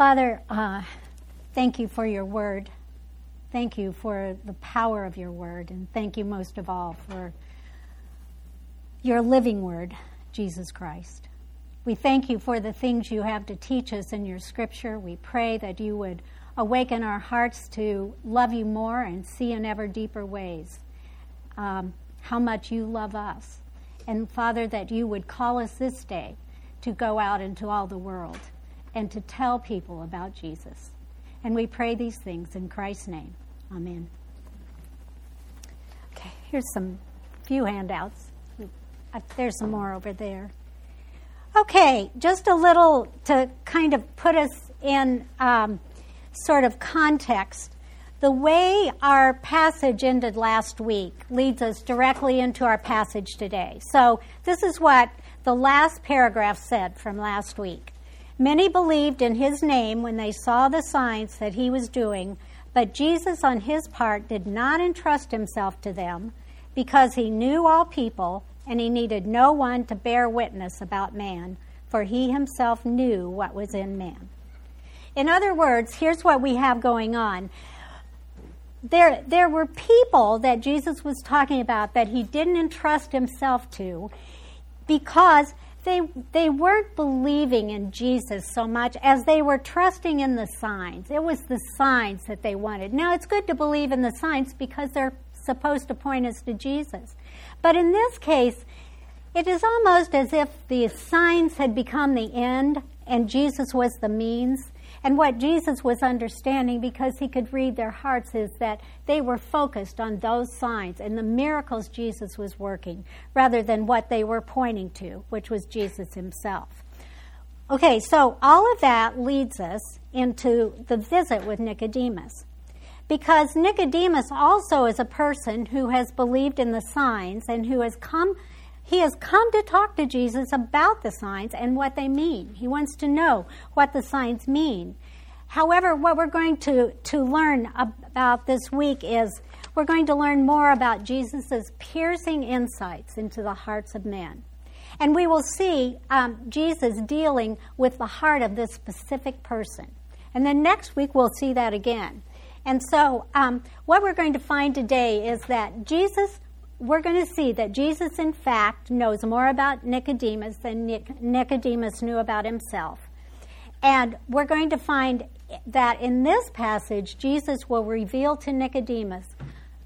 Father, thank you for your word. Thank you for the power of your word. And thank you most of all for your living word, Jesus Christ. We thank you for the things you have to teach us in your scripture. We pray that you would awaken our hearts to love you more and see in ever deeper ways how much you love us. And Father, that you would call us this day to go out into all the world and to tell people about Jesus. And we pray these things in Christ's name. Amen. Okay, here's some few handouts. There's some more over there. Okay, just a little to kind of put us in sort of context. The way our passage ended last week leads us directly into our passage today. So this is what the last paragraph said from last week. Many believed in his name when they saw the signs that he was doing, but Jesus on his part did not entrust himself to them because he knew all people and he needed no one to bear witness about man, for he himself knew what was in man. In other words, here's what we have going on. There were people that Jesus was talking about that he didn't entrust himself to because they weren't believing in Jesus so much as they were trusting in the signs. It was the signs that they wanted. Now, it's good to believe in the signs because they're supposed to point us to Jesus. But in this case, it is almost as if the signs had become the end and Jesus was the means. And what Jesus was understanding, because he could read their hearts, is that they were focused on those signs and the miracles Jesus was working rather than what they were pointing to, which was Jesus himself. Okay, so all of that leads us into the visit with Nicodemus. Because Nicodemus also is a person who has believed in the signs and who has come, he has come to talk to Jesus about the signs and what they mean. He wants to know what the signs mean. However, what we're going to learn about this week is we're going to learn more about Jesus' piercing insights into the hearts of men. And we will see Jesus dealing with the heart of this specific person. And then next week we'll see that again. And so what we're going to find today is that we're going to see that Jesus, in fact, knows more about Nicodemus than Nicodemus knew about himself. And we're going to find that in this passage, Jesus will reveal to Nicodemus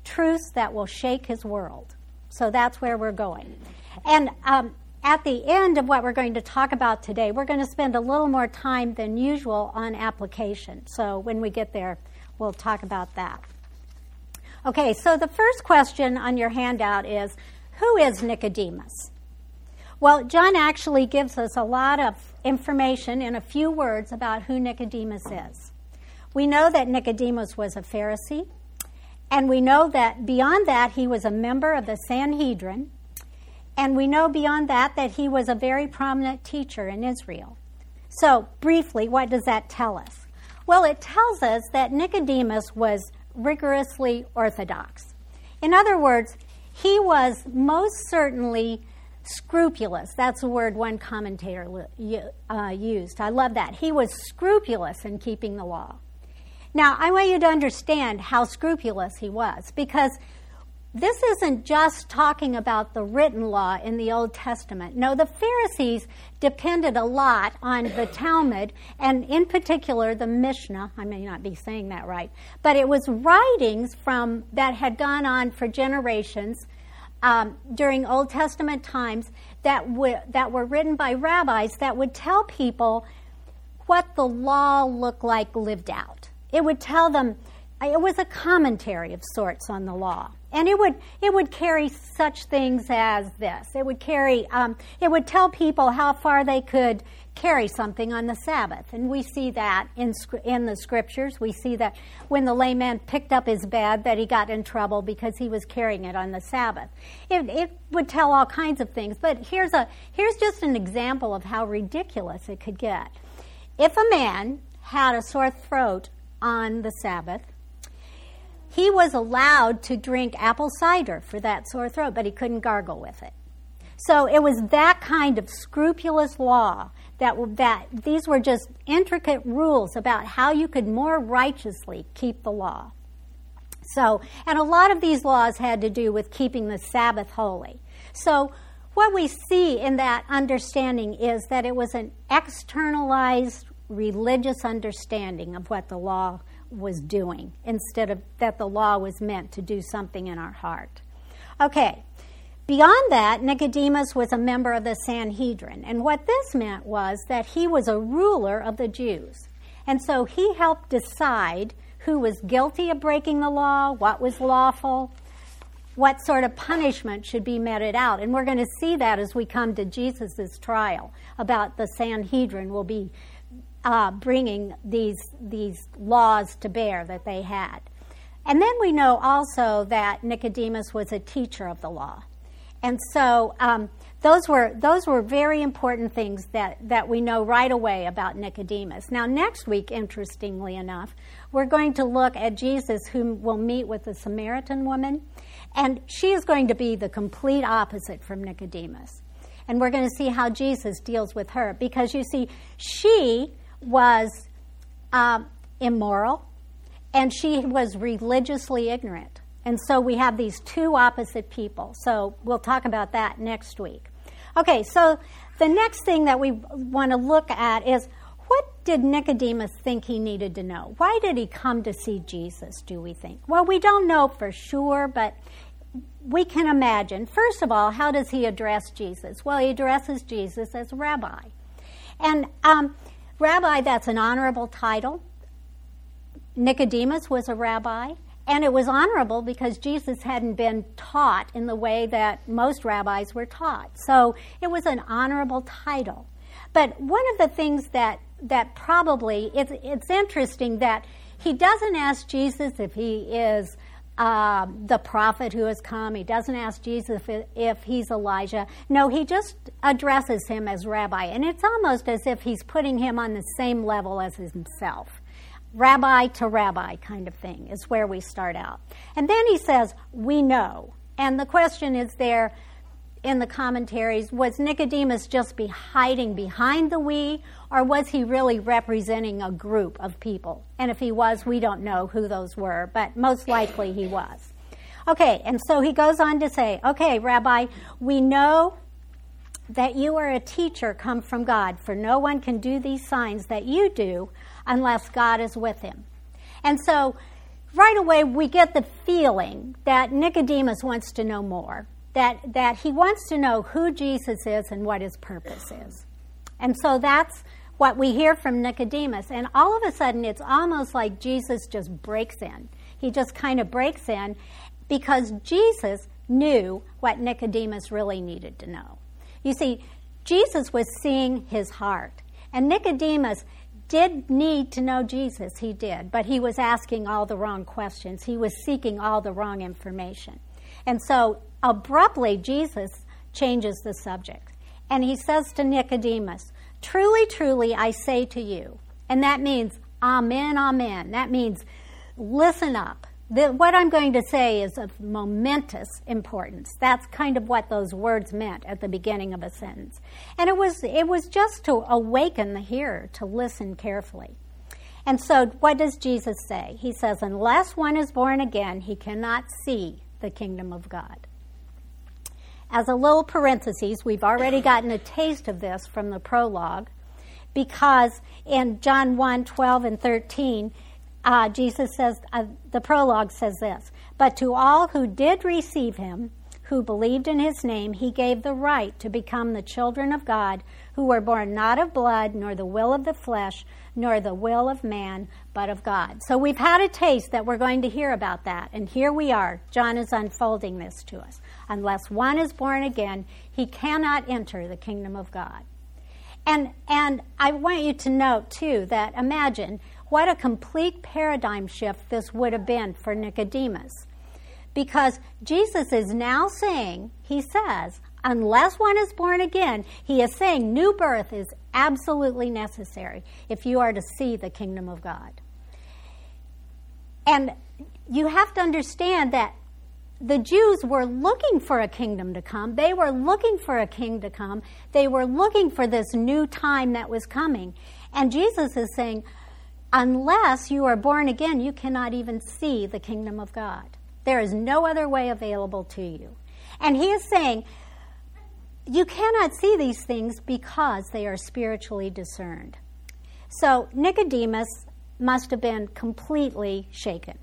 truths that will shake his world. So that's where we're going. And at the end of what we're going to talk about today, we're going to spend a little more time than usual on application. So when we get there, we'll talk about that. Okay, so the first question on your handout is, who is Nicodemus? Well, John actually gives us a lot of information in a few words about who Nicodemus is. We know that Nicodemus was a Pharisee, and we know that beyond that he was a member of the Sanhedrin, and we know beyond that that he was a very prominent teacher in Israel. So, briefly, what does that tell us? Well, it tells us that Nicodemus was rigorously orthodox. In other words, he was most certainly scrupulous. That's a word one commentator used. I love that. He was scrupulous in keeping the law. Now, I want you to understand how scrupulous he was, because this isn't just talking about the written law in the Old Testament. No, the Pharisees depended a lot on the Talmud, and in particular the Mishnah. I may not be saying that right, but it was writings from that had gone on for generations during Old Testament times that were written by rabbis that would tell people what the law looked like lived out. It would tell them, it was a commentary of sorts on the law. And it would carry such things as this. It would carry it would tell people how far they could carry something on the Sabbath, and we see that in the scriptures. We see that when the layman picked up his bed, that he got in trouble because he was carrying it on the Sabbath. It would tell all kinds of things, but here's just an example of how ridiculous it could get. If a man had a sore throat on the Sabbath, he was allowed to drink apple cider for that sore throat, but he couldn't gargle with it. So it was that kind of scrupulous law that these were just intricate rules about how you could more righteously keep the law. So, and a lot of these laws had to do with keeping the Sabbath holy. So what we see in that understanding is that it was an externalized religious understanding of what the law was doing, instead of that the law was meant to do something in our heart. Okay, beyond that, Nicodemus was a member of the Sanhedrin, and what this meant was that he was a ruler of the Jews, and so he helped decide who was guilty of breaking the law, what was lawful, what sort of punishment should be meted out. And we're going to see that as we come to Jesus's trial about the Sanhedrin will be bringing these laws to bear that they had. And then we know also that Nicodemus was a teacher of the law. And so those were very important things that we know right away about Nicodemus. Now, next week, interestingly enough, we're going to look at Jesus, whom will meet with the Samaritan woman. And she is going to be the complete opposite from Nicodemus. And we're going to see how Jesus deals with her. Because, you see, she was immoral, and she was religiously ignorant. And so we have these two opposite people. So we'll talk about that next week. Okay, so the next thing that we want to look at is, what did Nicodemus think he needed to know? Why did he come to see Jesus, do we think? Well, we don't know for sure, but we can imagine. First of all, how does he address Jesus? Well, he addresses Jesus as Rabbi. And Rabbi, that's an honorable title. Nicodemus was a rabbi, and it was honorable because Jesus hadn't been taught in the way that most rabbis were taught. So it was an honorable title. But one of the things that probably, it's interesting that he doesn't ask Jesus if he is the prophet who has come. He doesn't ask Jesus if he's Elijah. No, he just addresses him as Rabbi. And it's almost as if he's putting him on the same level as himself. Rabbi to rabbi kind of thing is where we start out. And then he says, we know. And the question is there in the commentaries, was Nicodemus just hiding behind the we, or was he really representing a group of people? And if he was, we don't know who those were, but most likely he was. Okay, and so he goes on to say, okay, Rabbi, we know that you are a teacher come from God, for no one can do these signs that you do unless God is with him. And so right away we get the feeling that Nicodemus wants to know more, that he wants to know who Jesus is and what his purpose is. And so that's what we hear from Nicodemus. And all of a sudden it's almost like Jesus just breaks in. He just kind of breaks in because Jesus knew what Nicodemus really needed to know. You see, Jesus was seeing his heart, and Nicodemus did need to know Jesus, he did, but he was asking all the wrong questions. He was seeking all the wrong information. And so abruptly, Jesus changes the subject. And he says to Nicodemus, "Truly, truly, I say to you." And that means, amen, amen. That means, listen up. What I'm going to say is of momentous importance. That's kind of what those words meant at the beginning of a sentence. And it was just to awaken the hearer to listen carefully. And so what does Jesus say? He says, unless one is born again, he cannot see the kingdom of God. As a little parenthesis, we've already gotten a taste of this from the prologue, because in John 1:12 and 13, Jesus says, the prologue says this, but to all who did receive him, who believed in his name, he gave the right to become the children of God, who were born not of blood, nor the will of the flesh, nor the will of man, but of God. So we've had a taste that we're going to hear about that. And here we are. John is unfolding this to us. Unless one is born again, he cannot enter the kingdom of God. And I want you to note, too, that imagine what a complete paradigm shift this would have been for Nicodemus. Because Jesus is now saying, he says, unless one is born again, he is saying new birth is absolutely necessary if you are to see the kingdom of God. And you have to understand that the Jews were looking for a kingdom to come. They were looking for a king to come. They were looking for this new time that was coming. And Jesus is saying, unless you are born again, you cannot even see the kingdom of God. There is no other way available to you. And he is saying, you cannot see these things because they are spiritually discerned. So Nicodemus must have been completely shaken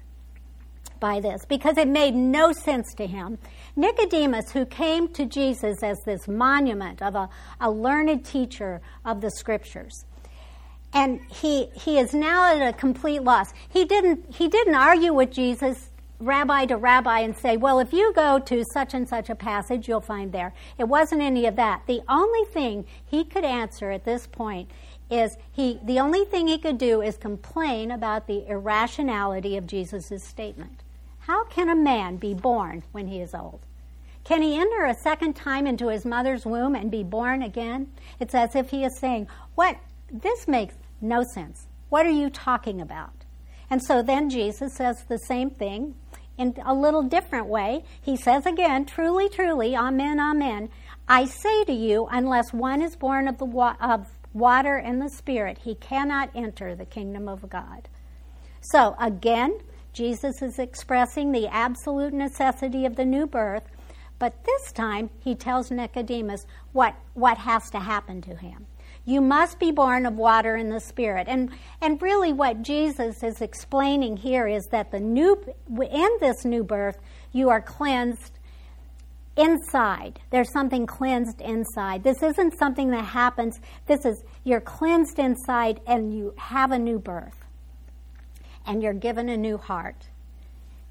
by this, because it made no sense to him. Nicodemus, who came to Jesus as this monument of a learned teacher of the scriptures, and he is now at a complete loss. He didn't argue with Jesus rabbi to rabbi and say, well, if you go to such and such a passage, you'll find there. It wasn't any of that. The only thing he could answer at this point is the only thing he could do is complain about the irrationality of Jesus' statement. How can a man be born when he is old? Can he enter a second time into his mother's womb and be born again? It's as if he is saying, what? This makes no sense. What are you talking about? And so then Jesus says the same thing in a little different way. He says again, truly, truly, amen, amen, I say to you, unless one is born of the water and the Spirit, he cannot enter the kingdom of God. So again, Jesus is expressing the absolute necessity of the new birth, but this time he tells Nicodemus what has to happen to him. You must be born of water and the Spirit. And really what Jesus is explaining here is that in this new birth, you are cleansed inside. There's something cleansed inside. This isn't something that happens. You're cleansed inside and you have a new birth. And you're given a new heart.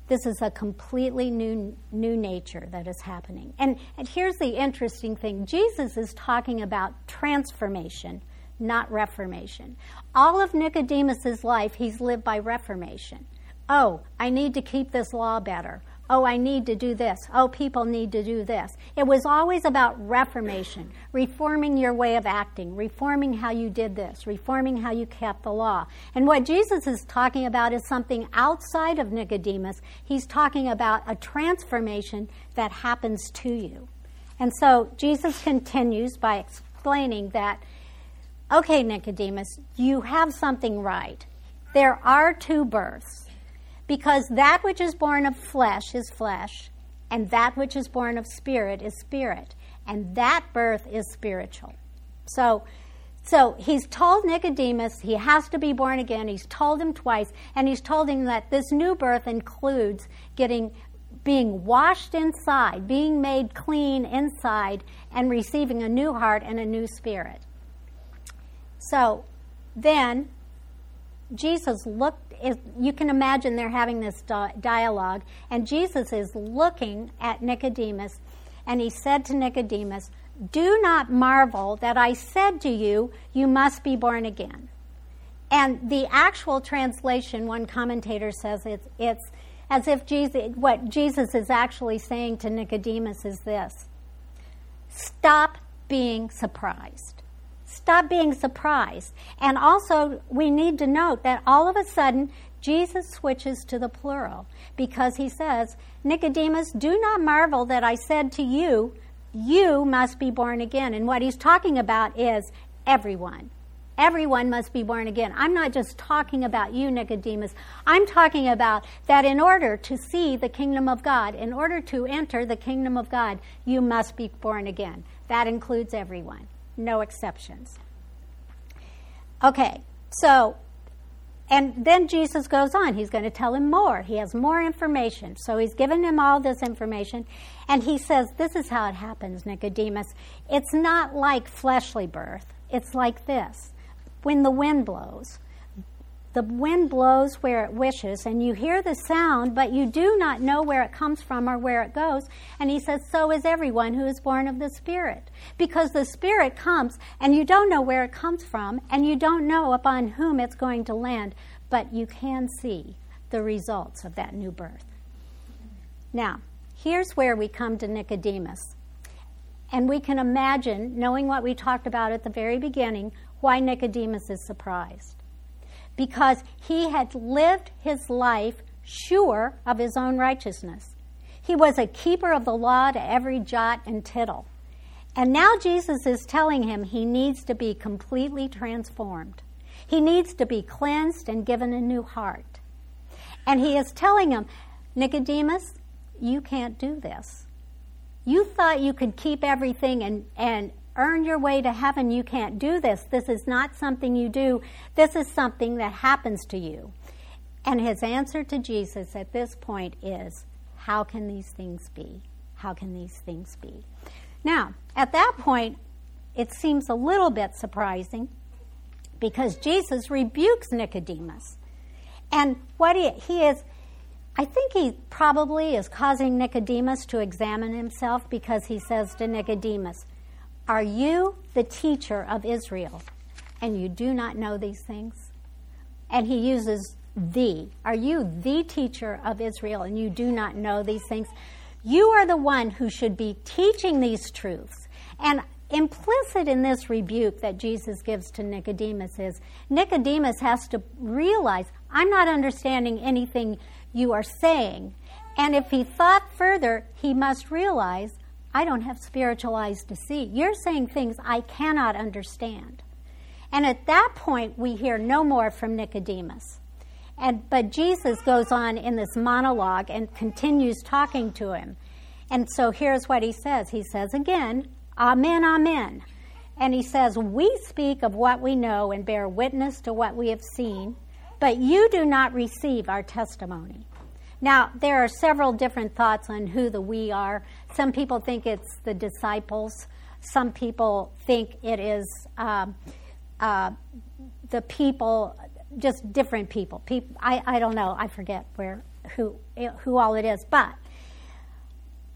This is a completely new nature that is happening. And here's the interesting thing. Jesus is talking about transformation, not reformation. All of Nicodemus's life, he's lived by reformation. Oh, I need to keep this law better. Oh, I need to do this. Oh, people need to do this. It was always about reformation, reforming your way of acting, reforming how you did this, reforming how you kept the law. And what Jesus is talking about is something outside of Nicodemus. He's talking about a transformation that happens to you. And so Jesus continues by explaining that, okay, Nicodemus, you have something right. There are two births. Because that which is born of flesh is flesh, and that which is born of spirit is spirit, and that birth is spiritual. So he's told Nicodemus he has to be born again. He's told him twice, and he's told him that this new birth includes being washed inside, being made clean inside, and receiving a new heart and a new spirit. So then Jesus looked, you can imagine they're having this dialogue, and Jesus is looking at Nicodemus, and he said to Nicodemus, do not marvel that I said to you, you must be born again. And the actual translation, one commentator says it's as if what Jesus is actually saying to Nicodemus is this: stop being surprised. Stop being surprised. And also, we need to note that all of a sudden, Jesus switches to the plural, because he says, Nicodemus, do not marvel that I said to you, you must be born again. And what he's talking about is everyone. Everyone must be born again. I'm not just talking about you, Nicodemus. I'm talking about that in order to see the kingdom of God, in order to enter the kingdom of God, you must be born again. That includes everyone. No exceptions. Okay, so, and then Jesus goes on. He's going to tell him more. He has more information. So he's given him all this information, and he says, this is how it happens, Nicodemus. It's not like fleshly birth. It's like this. When the wind blows where it wishes, and you hear the sound, but you do not know where it comes from or where it goes. And he says, so is everyone who is born of the Spirit. Because the Spirit comes, and you don't know where it comes from, and you don't know upon whom it's going to land, but you can see the results of that new birth. Now, here's where we come to Nicodemus. And we can imagine, knowing what we talked about at the very beginning, why Nicodemus is surprised. Because he had lived his life sure of his own righteousness. He was a keeper of the law to every jot and tittle. And now Jesus is telling him he needs to be completely transformed. He needs to be cleansed and given a new heart. And he is telling him, Nicodemus, you can't do this. You thought you could keep everything and earn your way to heaven. You can't do this. This is not something you do. This is something that happens to you. And his answer to Jesus at this point is, how can these things be? How can these things be? Now, at that point, it seems a little bit surprising because Jesus rebukes Nicodemus. And what he is, I think he probably is causing Nicodemus to examine himself, because he says to Nicodemus, are you the teacher of Israel, and you do not know these things? And he uses the. Are you the teacher of Israel, and you do not know these things? You are the one who should be teaching these truths. And implicit in this rebuke that Jesus gives to Nicodemus is, Nicodemus has to realize, I'm not understanding anything you are saying. And if he thought further, he must realize, I don't have spiritual eyes to see. You're saying things I cannot understand. And at that point, we hear no more from Nicodemus. But Jesus goes on in this monologue and continues talking to him. And so here's what he says. He says again, amen, amen. And he says, we speak of what we know and bear witness to what we have seen, but you do not receive our testimony. Now, there are several different thoughts on who the we are. Some people think it's the disciples. Some people think it is the people, just different people. I don't know. I forget who all it is. But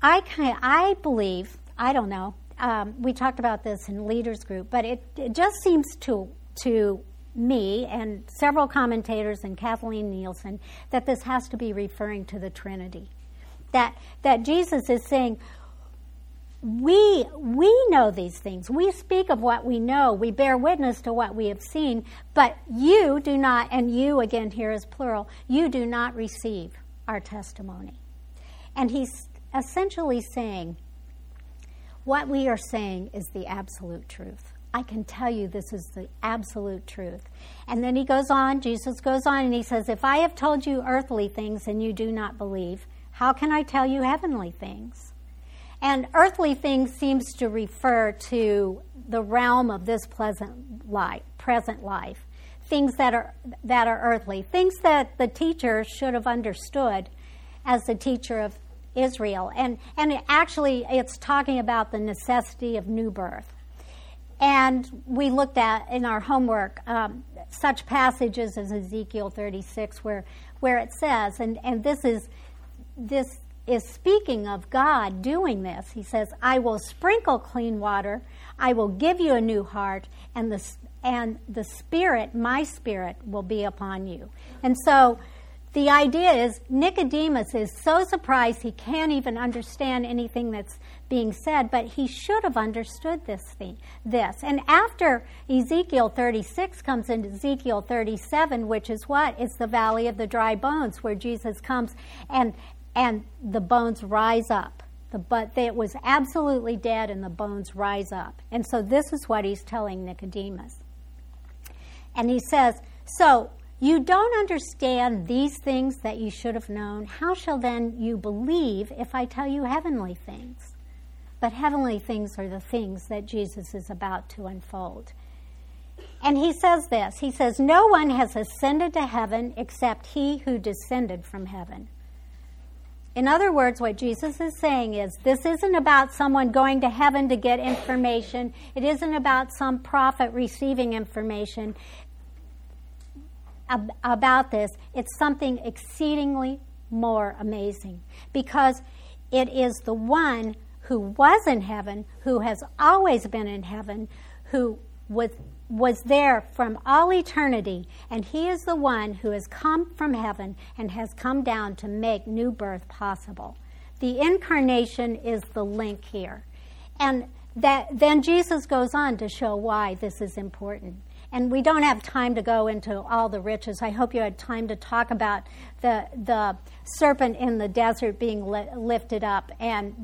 I believe, I don't know. We talked about this in leaders group, but it just seems to me and several commentators and Kathleen Nielsen that this has to be referring to the Trinity. That Jesus is saying, we know these things. We speak of what we know. We bear witness to what we have seen, but you do not, and you again here is plural, you do not receive our testimony. And he's essentially saying, what we are saying is the absolute truth. I can tell you this is the absolute truth. And then he goes on, Jesus goes on, and he says, if I have told you earthly things and you do not believe, how can I tell you heavenly things? And earthly things seems to refer to the realm of this present life, things that are earthly, things that the teacher should have understood as the teacher of Israel. And actually, it's talking about the necessity of new birth. And we looked at, in our homework, such passages as Ezekiel 36, where it says, and this is speaking of God doing this. He says, I will sprinkle clean water, I will give you a new heart, and the Spirit, my Spirit, will be upon you. And so the idea is Nicodemus is so surprised he can't even understand anything that's being said, but he should have understood this. And after Ezekiel 36 comes into Ezekiel 37, which is what? It's the valley of the dry bones, where Jesus comes and the bones rise up. But it was absolutely dead and the bones rise up. And so this is what he's telling Nicodemus. And he says, so you don't understand these things that you should have known. How shall then you believe if I tell you heavenly things? But heavenly things are the things that Jesus is about to unfold. And he says this. He says, no one has ascended to heaven except he who descended from heaven. In other words, what Jesus is saying is, this isn't about someone going to heaven to get information. It isn't about some prophet receiving information about this. It's something exceedingly more amazing, because it is the one who was in heaven, who has always been in heaven, who was there from all eternity, and he is the one who has come from heaven and has come down to make new birth possible. The incarnation is the link here. And then Jesus goes on to show why this is important. And we don't have time to go into all the riches. I hope you had time to talk about the serpent in the desert being lifted up, and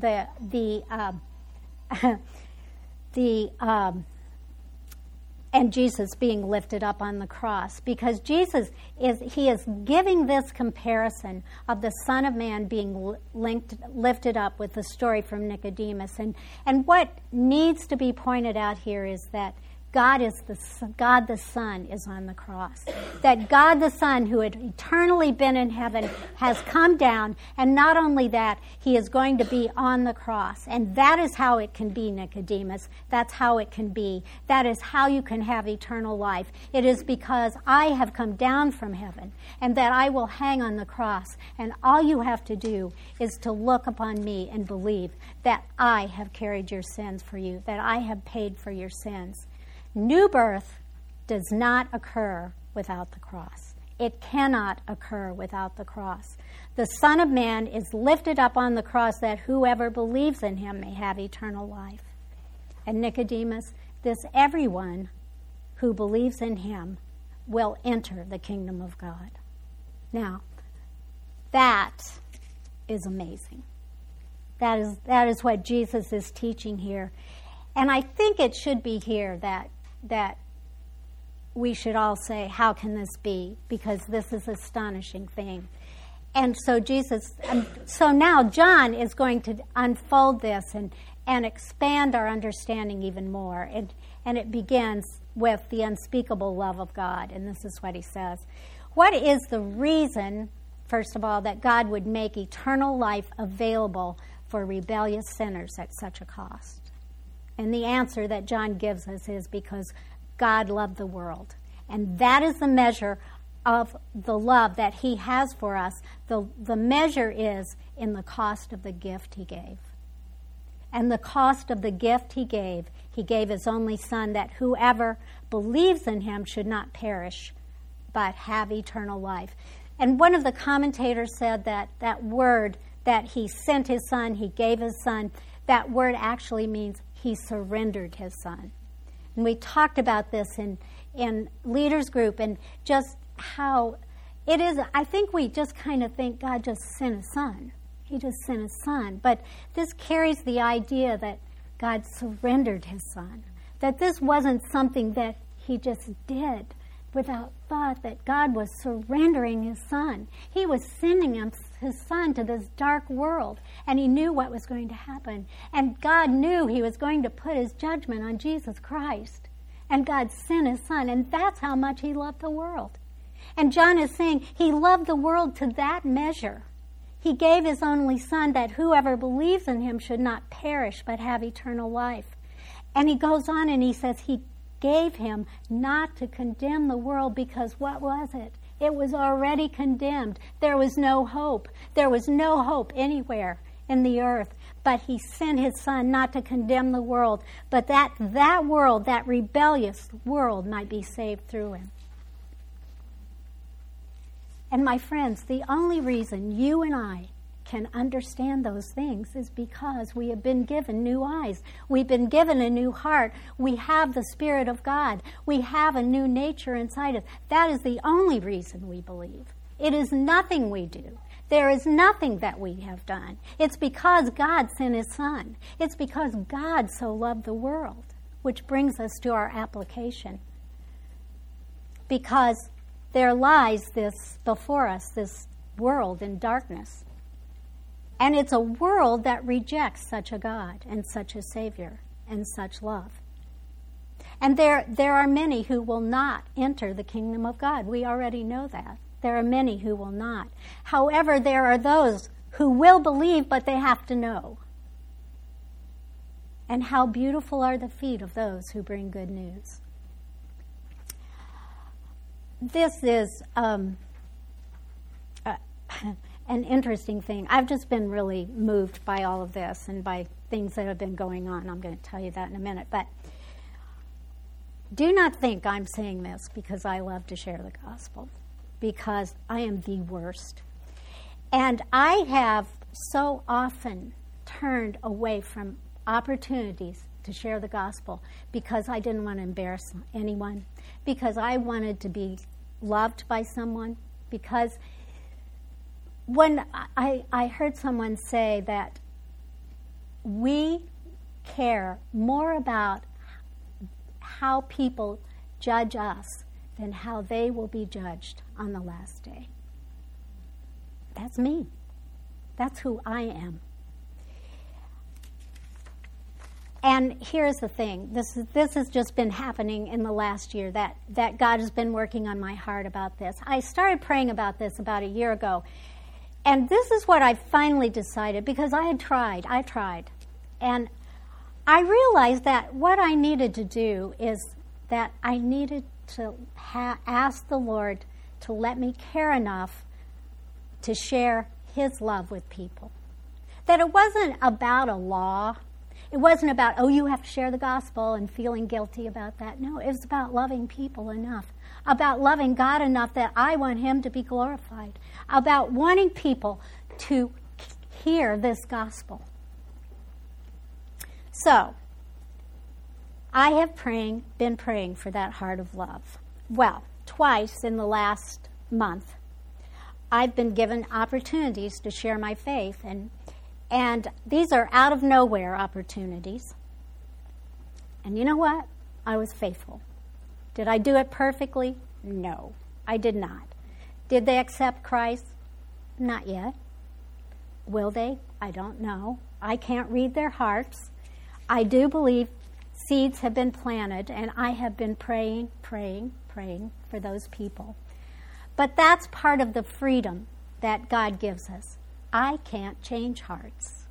and Jesus being lifted up on the cross, because Jesus is giving this comparison of the Son of Man being lifted up with the story from Nicodemus. And what needs to be pointed out here is that God the Son is on the cross. That God the Son, who had eternally been in heaven, has come down, and not only that, he is going to be on the cross. And that is how it can be, Nicodemus. That's how it can be. That is how you can have eternal life. It is because I have come down from heaven, and that I will hang on the cross. And all you have to do is to look upon me and believe that I have carried your sins for you, that I have paid for your sins. New birth does not occur without the cross. It cannot occur without the cross. The Son of Man is lifted up on the cross that whoever believes in him may have eternal life. And Nicodemus, everyone who believes in him will enter the kingdom of God. Now, that is amazing. That is what Jesus is teaching here. And I think it should be here that we should all say, how can this be? Because this is an astonishing thing. And so so now John is going to unfold this and expand our understanding even more. And it begins with the unspeakable love of God. And this is what he says. What is the reason, first of all, that God would make eternal life available for rebellious sinners at such a cost? And the answer that John gives us is because God loved the world. And that is the measure of the love that he has for us. The measure is in the cost of the gift he gave. And the cost of the gift he gave his only Son, that whoever believes in him should not perish, but have eternal life. And one of the commentators said that word, that he sent his Son, he gave his Son, that word actually means he surrendered his Son. And we talked about this in leaders group, and just how it is. I think we just kind of think God just sent his Son. He just sent his Son. But this carries the idea that God surrendered his Son. That this wasn't something that he just did without thought, that God was surrendering his Son. He was sending his Son to this dark world, and he knew what was going to happen. And God knew he was going to put his judgment on Jesus Christ. And God sent his Son, and that's how much he loved the world. And John is saying he loved the world to that measure. He gave his only Son, that whoever believes in him should not perish but have eternal life. And he goes on and he says he gave him not to condemn the world, because what was it? It was already condemned. There was no hope. There was no hope anywhere in the earth. But he sent his Son not to condemn the world, but that world, that rebellious world, might be saved through him. And my friends, the only reason you and I can understand those things is because we have been given new eyes. We've been given a new heart. We have the Spirit of God. We have a new nature inside us. That is the only reason we believe. It is nothing we do. There is nothing that we have done. It's because God sent his Son. It's because God so loved the world, which brings us to our application. Because there lies before us this world in darkness. And it's a world that rejects such a God and such a Savior and such love. And there are many who will not enter the kingdom of God. We already know that. There are many who will not. However, there are those who will believe, but they have to know. And how beautiful are the feet of those who bring good news. This is an interesting thing. I've just been really moved by all of this and by things that have been going on. I'm going to tell you that in a minute. But do not think I'm saying this because I love to share the gospel, because I am the worst. And I have so often turned away from opportunities to share the gospel because I didn't want to embarrass anyone, because I wanted to be loved by someone, because when I heard someone say that we care more about how people judge us than how they will be judged on the last day. That's me. That's who I am. And here's the thing. This has just been happening in the last year, that God has been working on my heart about this. I started praying about this about a year ago. And this is what I finally decided, because I had tried. And I realized that what I needed to do is that I needed to ask the Lord to let me care enough to share his love with people. That it wasn't about a law. It wasn't about, oh, you have to share the gospel and feeling guilty about that. No, it was about loving people enough, about loving God enough that I want him to be glorified, about wanting people to hear this gospel. So, I have been praying for that heart of love. Well, twice in the last month, I've been given opportunities to share my faith, and these are out of nowhere opportunities. And you know what? I was faithful. Did I do it perfectly? No, I did not. Did they accept Christ? Not yet. Will they? I don't know. I can't read their hearts. I do believe seeds have been planted, and I have been praying for those people. But that's part of the freedom that God gives us. I can't change hearts.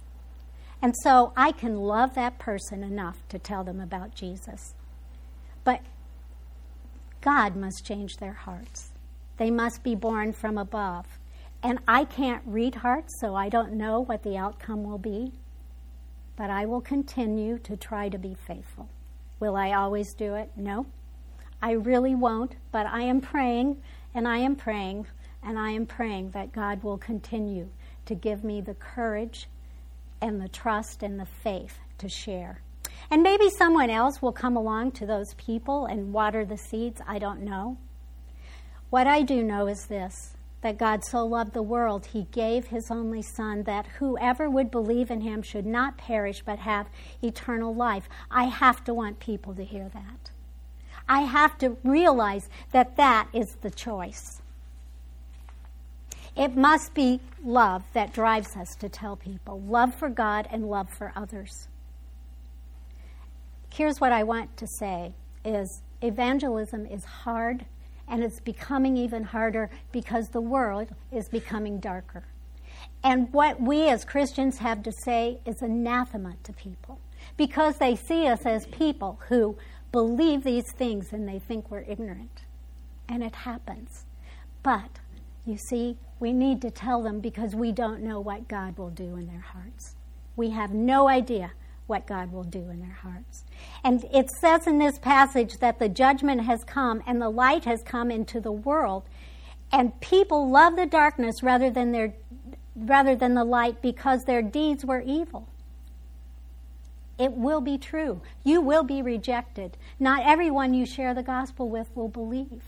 And so I can love that person enough to tell them about Jesus. But God must change their hearts. They must be born from above. And I can't read hearts, so I don't know what the outcome will be. But I will continue to try to be faithful. Will I always do it? No. I really won't, but I am praying, and I am praying, and I am praying that God will continue to give me the courage and the trust and the faith to share. And maybe someone else will come along to those people and water the seeds. I don't know. What I do know is this, that God so loved the world, he gave his only son, that whoever would believe in him should not perish but have eternal life. I have to want people to hear that. I have to realize that that is the choice. It must be love that drives us to tell people. Love for God and love for others. Here's what I want to say is evangelism is hard, and it's becoming even harder because the world is becoming darker. And what we as Christians have to say is anathema to people, because they see us as people who believe these things and they think we're ignorant. And it happens. But you see, we need to tell them, because we don't know what God will do in their hearts. We have no idea what God will do in their hearts. And it says in this passage that the judgment has come and the light has come into the world, and people love the darkness rather than the light because their deeds were evil. It will be true. You will be rejected. Not everyone you share the gospel with will believe.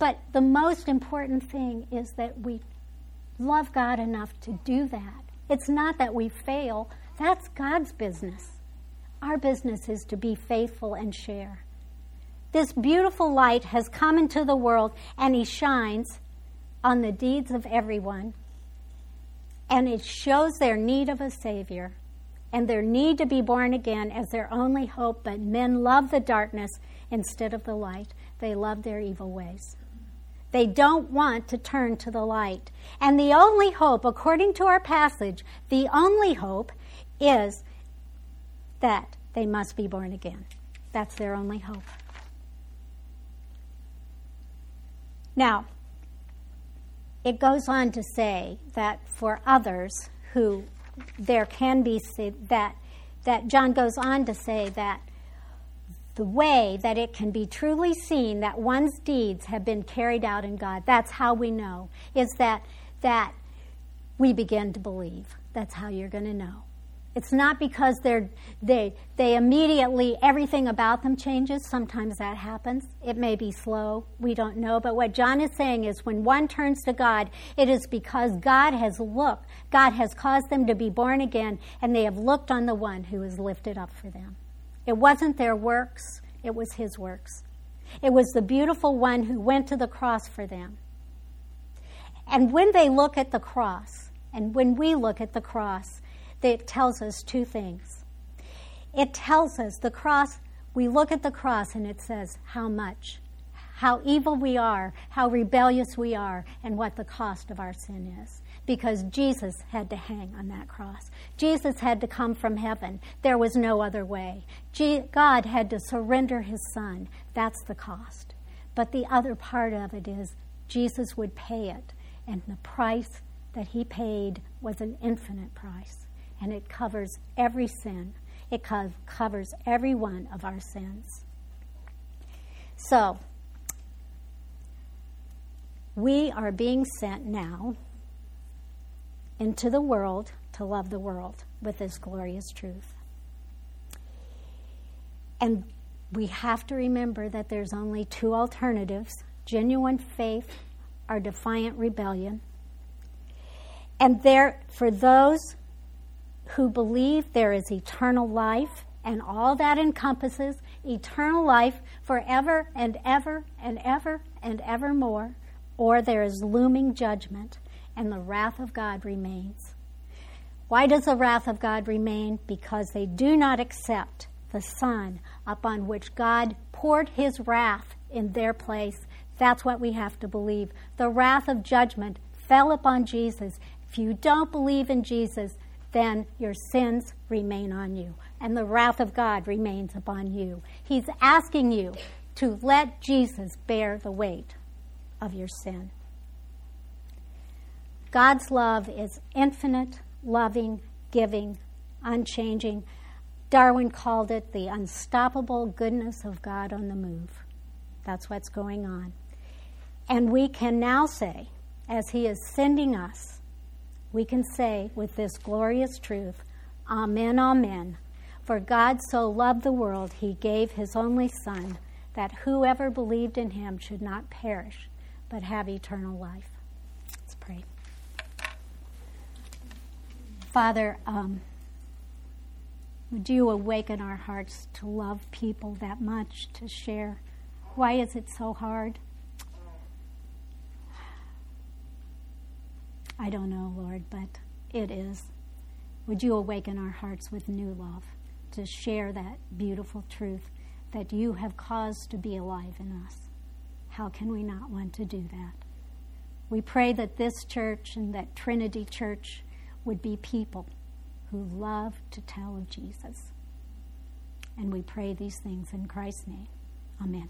But the most important thing is that we love God enough to do that. It's not that we fail. That's God's business. Our business is to be faithful and share. This beautiful light has come into the world, and he shines on the deeds of everyone. And it shows their need of a Savior and their need to be born again as their only hope. But men love the darkness instead of the light. They love their evil ways. They don't want to turn to the light. And the only hope, according to our passage, the only hope is that they must be born again. That's their only hope. Now, it goes on to say that for others who there can be, that John goes on to say that the way that it can be truly seen that one's deeds have been carried out in God, that's how we know, is that we begin to believe. That's how you're going to know. It's not because they immediately, everything about them changes. Sometimes that happens. It may be slow. We don't know. But what John is saying is when one turns to God, it is because God has caused them to be born again, and they have looked on the one who is lifted up for them. It wasn't their works. It was his works. It was the beautiful one who went to the cross for them. And when they look at the cross, and when we look at the cross, it tells us two things. It tells us the cross, we look at the cross and it says how much, how evil we are, how rebellious we are, and what the cost of our sin is. Because Jesus had to hang on that cross. Jesus had to come from heaven. There was no other way. God had to surrender his son. That's the cost. But the other part of it is Jesus would pay it. And the price that he paid was an infinite price. And it covers every sin. It covers every one of our sins. So, we are being sent now into the world to love the world with this glorious truth. And we have to remember that there's only two alternatives, genuine faith or defiant rebellion. And there, for those who believe, there is eternal life, and all that encompasses eternal life forever and ever and ever and evermore, or there is looming judgment, and the wrath of God remains. Why does the wrath of God remain? Because they do not accept the Son upon which God poured his wrath in their place. That's what we have to believe. The wrath of judgment fell upon Jesus. If you don't believe in Jesus, then your sins remain on you, and the wrath of God remains upon you. He's asking you to let Jesus bear the weight of your sin. God's love is infinite, loving, giving, unchanging. Darwin called it the unstoppable goodness of God on the move. That's what's going on. And we can now say, as he is sending us, we can say with this glorious truth, Amen, Amen. For God so loved the world, he gave his only Son, that whoever believed in him should not perish, but have eternal life. Let's pray. Father, would you awaken our hearts to love people that much, to share? Why is it so hard? I don't know, Lord, but it is. Would you awaken our hearts with new love to share that beautiful truth that you have caused to be alive in us? How can we not want to do that? We pray that this church and that Trinity Church would be people who love to tell of Jesus. And we pray these things in Christ's name. Amen.